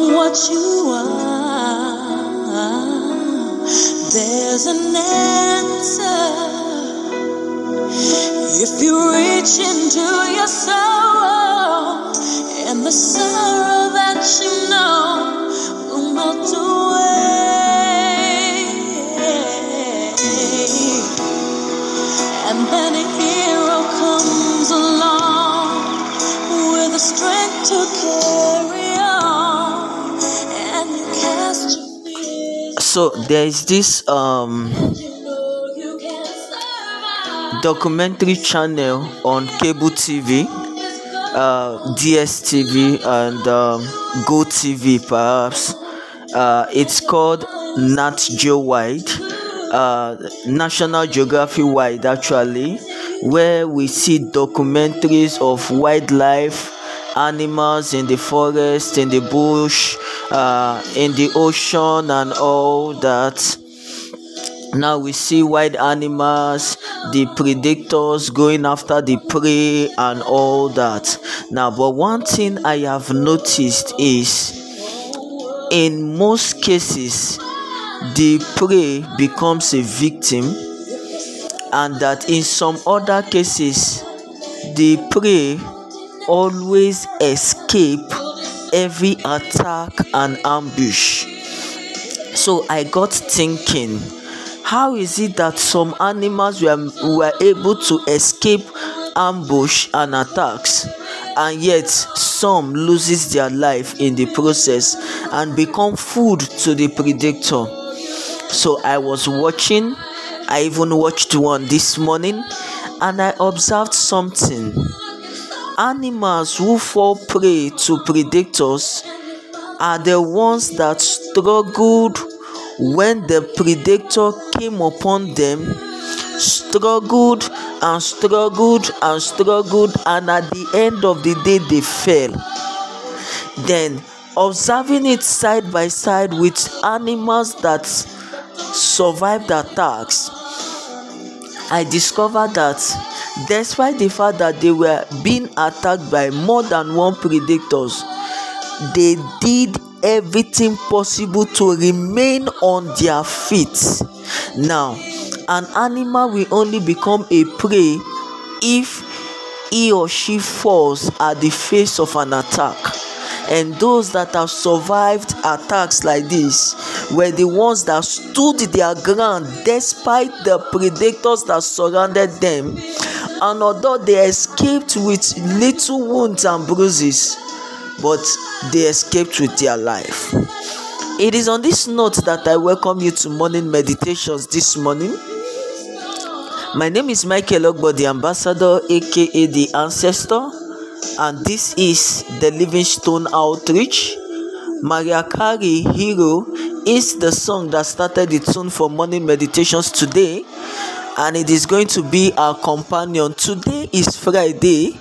from what you are, there's an answer. If you reach into your sorrow, and the sorrow that you know will melt away, and then a hero comes along with the strength to carry. So there is this documentary channel on cable TV, DSTV and GoTV perhaps. It's called Nat Geo Wild, National Geography Wild actually, where we see documentaries of wildlife, animals in the forest, in the bush, in the ocean and all that. Now we see wild animals, the predators going after the prey and all that. Now, but one thing I have noticed is in most cases the prey becomes a victim, and that in some other cases the prey always escape every attack and ambush. So I got thinking, how is it that some animals were able to escape ambush and attacks, and yet some loses their life in the process and become food to the predator? So I was watching, I even watched one this morning, and I observed something. Animals who fall prey to predators are the ones that struggled when the predator came upon them, struggled, and at the end of the day they fell. Then, observing it side by side with animals that survived attacks, I discovered that despite the fact that they were being attacked by more than one predators, they did everything possible to remain on their feet. Now, an animal will only become a prey if he or she falls at the face of an attack. And those that have survived attacks like this were the ones that stood their ground despite the predators that surrounded them. And although they escaped with little wounds and bruises, but they escaped with their life. It is on this note that I welcome you to Morning Meditations this morning. My name is Michael Ogbo, the Ambassador, aka the Ancestor, and this is the Livingstone Outreach. Mariah Carey, Hero, is the song that started the tune for Morning Meditations today, and it is going to be our companion. Today is Friday,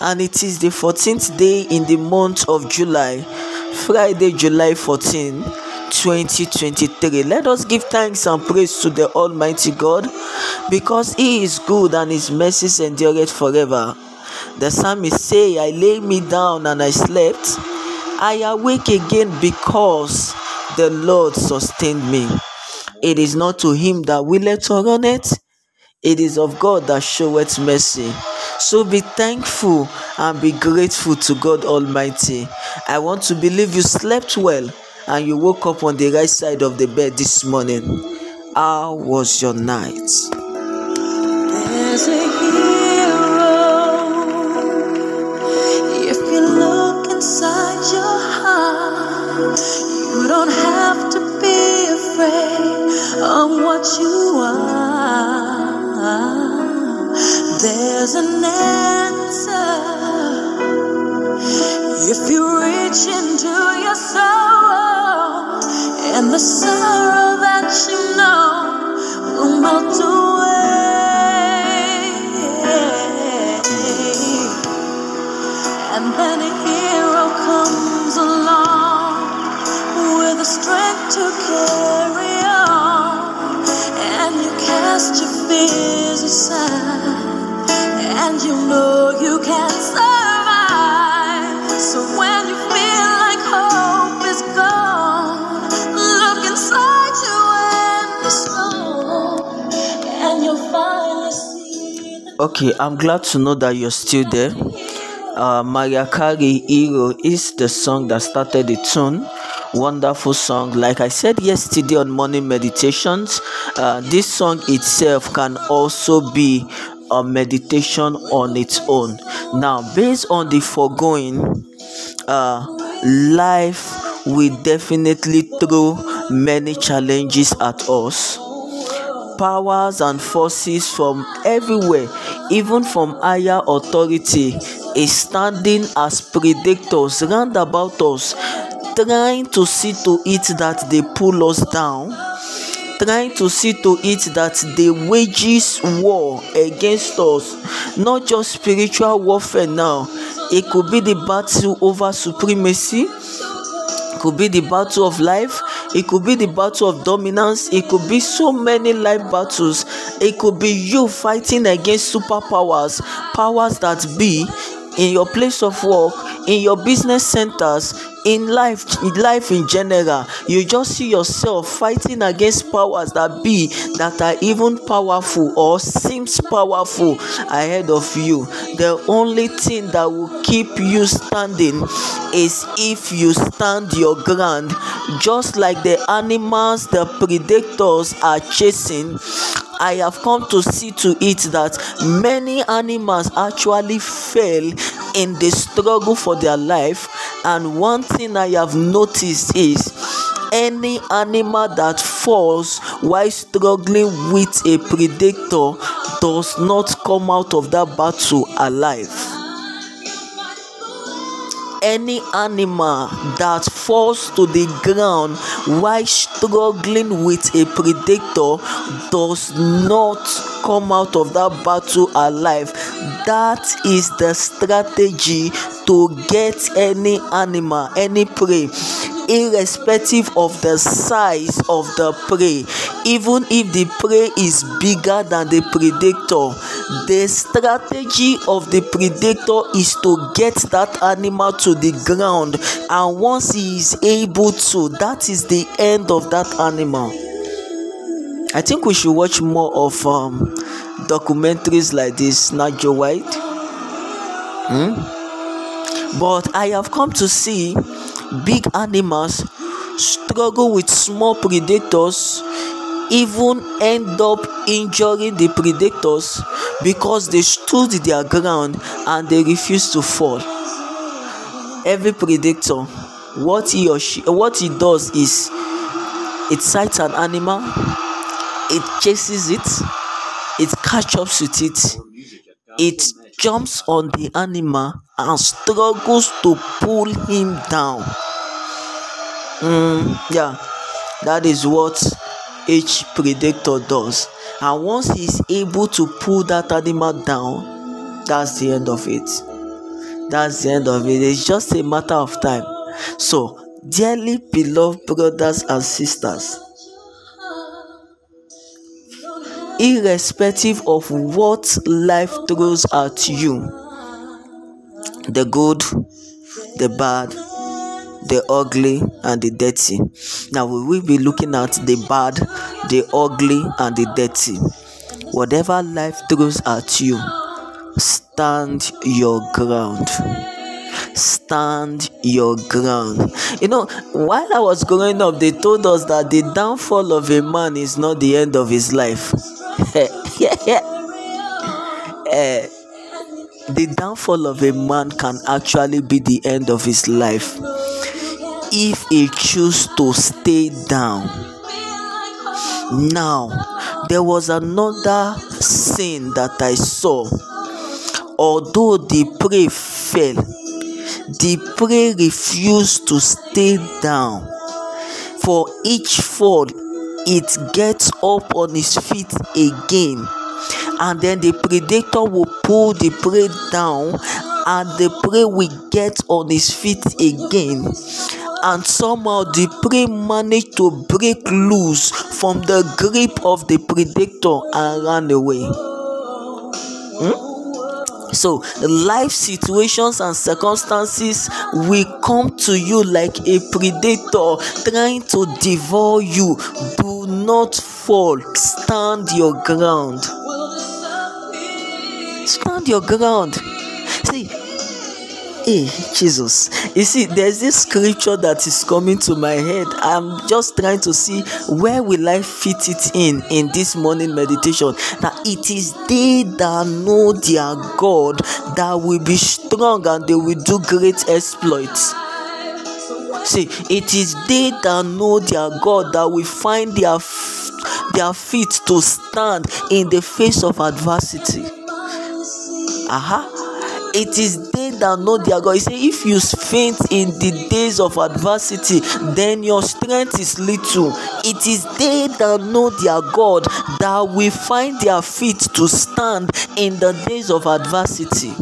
and it is the 14th day in the month of July, Friday, July 14, 2023. Let us give thanks and praise to the Almighty God, because He is good and His mercies endureth forever. The psalmist say, I lay me down and I slept. I awake again because the Lord sustained me. It is not to him that willeth to run it, it is of God that showeth mercy. So be thankful and be grateful to God Almighty. I want to believe you slept well and you woke up on the right side of the bed this morning. How was your night? There's a hero. If you look inside your heart, you don't have to be afraid of what you are. There's an answer. If you reach into your sorrow, and the sorrow that you know will melt away, and then a hero comes along with the strength to carry. Cast your fears aside, and you know you can survive. So when you feel like hope is gone, Okay, I'm glad to know that you're still there. Mariah Carey, Hero is the song that started the tune. Wonderful song. Like I said yesterday on Morning Meditations, this song itself can also be a meditation on its own. Now, based on the foregoing, life will definitely throw many challenges at us. Powers and forces from everywhere, even from higher authority, is standing as predictors round about us, trying to see to it that they pull us down, trying to see to it that they wages war against us. Not just spiritual warfare now, it could be the battle over supremacy, it could be the battle of life, it could be the battle of dominance, it could be so many life battles, it could be you fighting against superpowers, powers that be, in your place of work, in your business centers, in life in general. You just see yourself fighting against powers that be, that are even powerful or seems powerful ahead of you. The only thing that will keep you standing is if you stand your ground. Just like the animals the predators are chasing, I have come to see to it that many animals actually fail in the struggle for their life. And one thing I have noticed is any animal that falls while struggling with a predator does not come out of that battle alive. Any animal that falls to the ground while struggling with a predator does not come out of that battle alive. That is the strategy to get any animal, any prey, irrespective of the size of the prey. Even if the prey is bigger than the predator, the strategy of the predator is to get that animal to the ground, and once he is able to, that is the end of that animal. I think we should watch more of documentaries like this, Nigel White. But I have come to see big animals struggle with small predators, even end up injuring the predators because they stood their ground and they refused to fall. Every predator, what he does is, it sights an animal, it chases it, it catches up with it, it jumps on the animal and struggles to pull him down. Yeah, that is what each predator does. And once he's able to pull that animal down, that's the end of it. That's the end of it. It's just a matter of time. So, dearly beloved brothers and sisters, irrespective of what life throws at you, the good, the bad, the ugly, and the dirty. Now we will be looking at the bad, the ugly, and the dirty. Whatever life throws at you, stand your ground. Stand your ground. You know, while I was growing up, they told us that the downfall of a man is not the end of his life. The downfall of a man can actually be the end of his life if he chooses to stay down. Now, there was another scene that I saw. Although the prey fell, the prey refused to stay down. For each fall, it gets up on its feet again. And then the predator will pull the prey down, and the prey will get on his feet again. And somehow the prey managed to break loose from the grip of the predator and run away. So, life situations and circumstances will come to you like a predator trying to devour you. Do not fall. Stand your ground. Stand your ground. See, hey, Jesus. You see, there's this scripture that is coming to my head. I'm just trying to see where will I fit it in this morning meditation. Now, it is they that know their God that will be strong and they will do great exploits. See, it is they that know their God that will find their feet to stand in the face of adversity. It is they that know their God. You say, if you faint in the days of adversity, then your strength is little. It is they that know their God that will find their feet to stand in the days of adversity.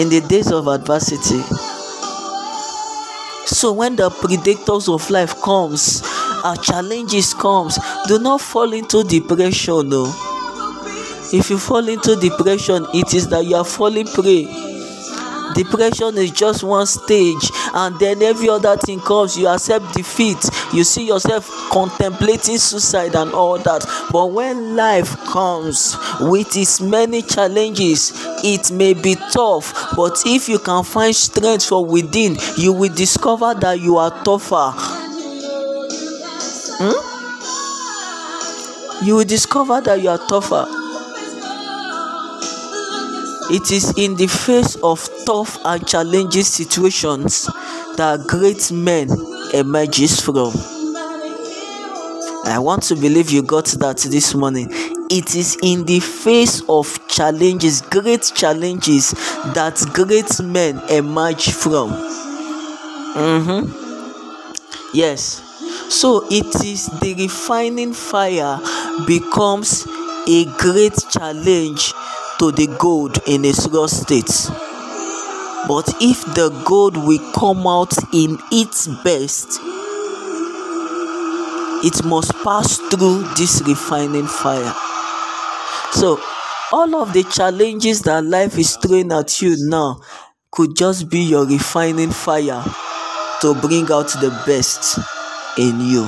In the days of adversity. So when the predictors of life comes, our challenges comes, do not fall into depression. No. If you fall into depression, it is that you are falling prey. Depression is just one stage, and then every other thing comes. You accept defeat. You see yourself contemplating suicide and all that. But when life comes with its many challenges, it may be tough, but if you can find strength from within, you will discover that you are tougher. You will discover that you are tougher. It is in the face of tough and challenging situations that great men emerges from. I want to believe you got that this morning. It is in the face of challenges, great challenges, that great men emerge from. Yes. So it is the refining fire becomes a great challenge to the gold in its raw state. But if the gold will come out in its best, it must pass through this refining fire. So all of the challenges that life is throwing at you now could just be your refining fire to bring out the best in you.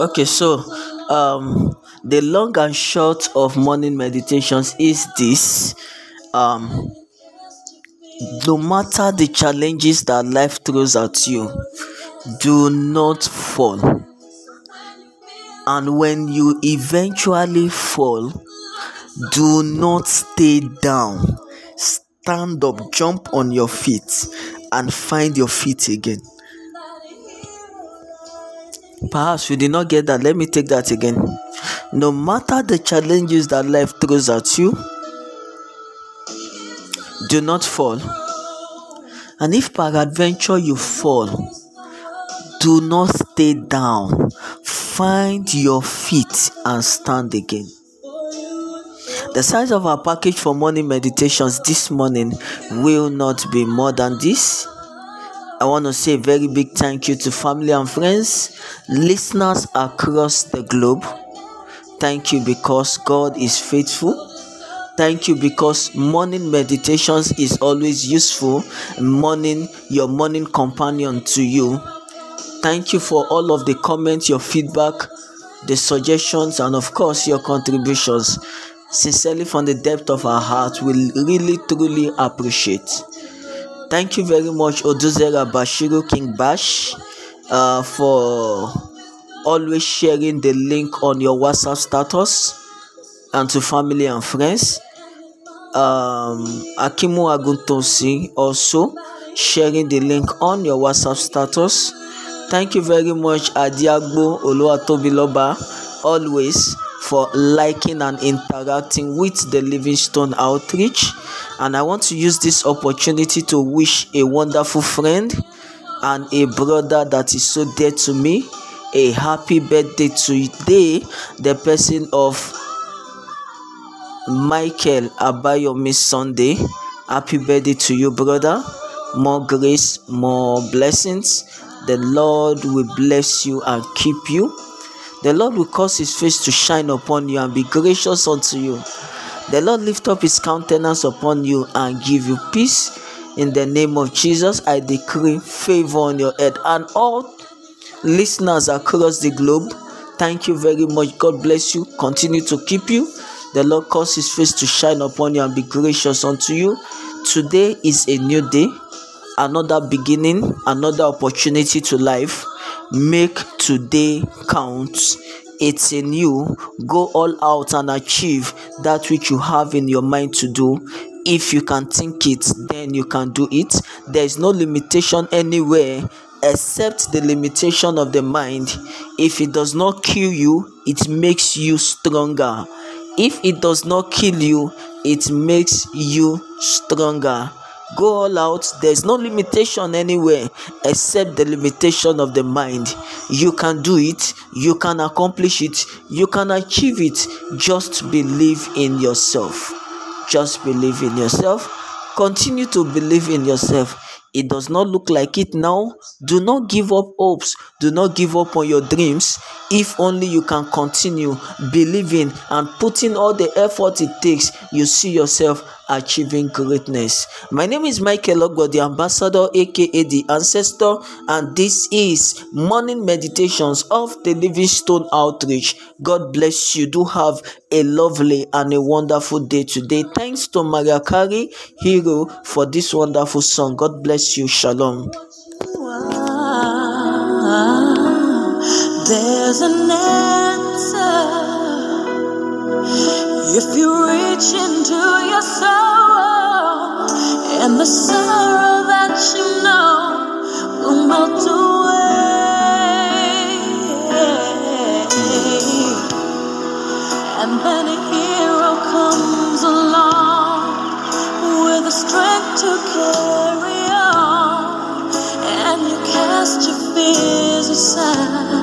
Okay, so the long and short of morning meditations is this. No matter the challenges that life throws at you, do not fall. And when you eventually fall, do not stay down. Stand up, jump on your feet, and find your feet again. Perhaps you did not get that. Let me take that again. No matter the challenges that life throws at you, do not fall. And if peradventure you fall, do not stay down. Find your feet and stand again. The size of our package for morning meditations this morning will not be more than this. I want to say a very big thank you to family and friends, listeners across the globe. Thank you because God is faithful. Thank you because morning meditations is always useful. Your morning companion to you. Thank you for all of the comments, your feedback, the suggestions, and of course your contributions. Sincerely, from the depth of our heart, we really truly appreciate. Thank you very much, Oduzera Bashiru King Bash, for always sharing the link on your WhatsApp status, and to family and friends. Akimu Aguntosi also sharing the link on your WhatsApp status. Thank you very much, Adiagbo Oluwatobi Loba, always for liking and interacting with the Livingstone Outreach, and I want to use this opportunity to wish a wonderful friend and a brother that is so dear to me a happy birthday today, the person of Michael Abayomi Sunday. Happy birthday to you, brother. More grace, more blessings. The Lord will bless you and keep you. The Lord will cause his face to shine upon you and be gracious unto you. The Lord lift up his countenance upon you and give you peace. In the name of Jesus, I decree favor on your head. And all listeners across the globe, thank you very much. God bless you. Continue to keep you. The Lord cause his face to shine upon you and be gracious unto you. Today is a new day, another beginning, another opportunity to life. Make today count. It's in you. Go all out and achieve that which you have in your mind to do. If you can think it, then you can do it. There is no limitation anywhere except the limitation of the mind. If it does not kill you, it makes you stronger. If it does not kill you, it makes you stronger. Go all out. There's no limitation anywhere except the limitation of the mind. You can do it. You can accomplish it. You can achieve it. Just believe in yourself. Just believe in yourself. Continue to believe in yourself. It does not look like it now. Do not give up hopes. Do not give up on your dreams. If only you can continue believing and putting all the effort it takes, you see yourself achieving greatness. My name is Michael Ogbo, the ambassador, aka the ancestor, and this is Morning Meditations of the Livingstone Outreach. God bless you. Do have a lovely and a wonderful day today. Thanks to Mariah Carey, Hero, for this wonderful song. God bless you. Shalom. There's an answer if you reach into your sorrow, and the sorrow that you know will melt away, and then a hero comes along with the strength to carry on, and you cast your fears aside.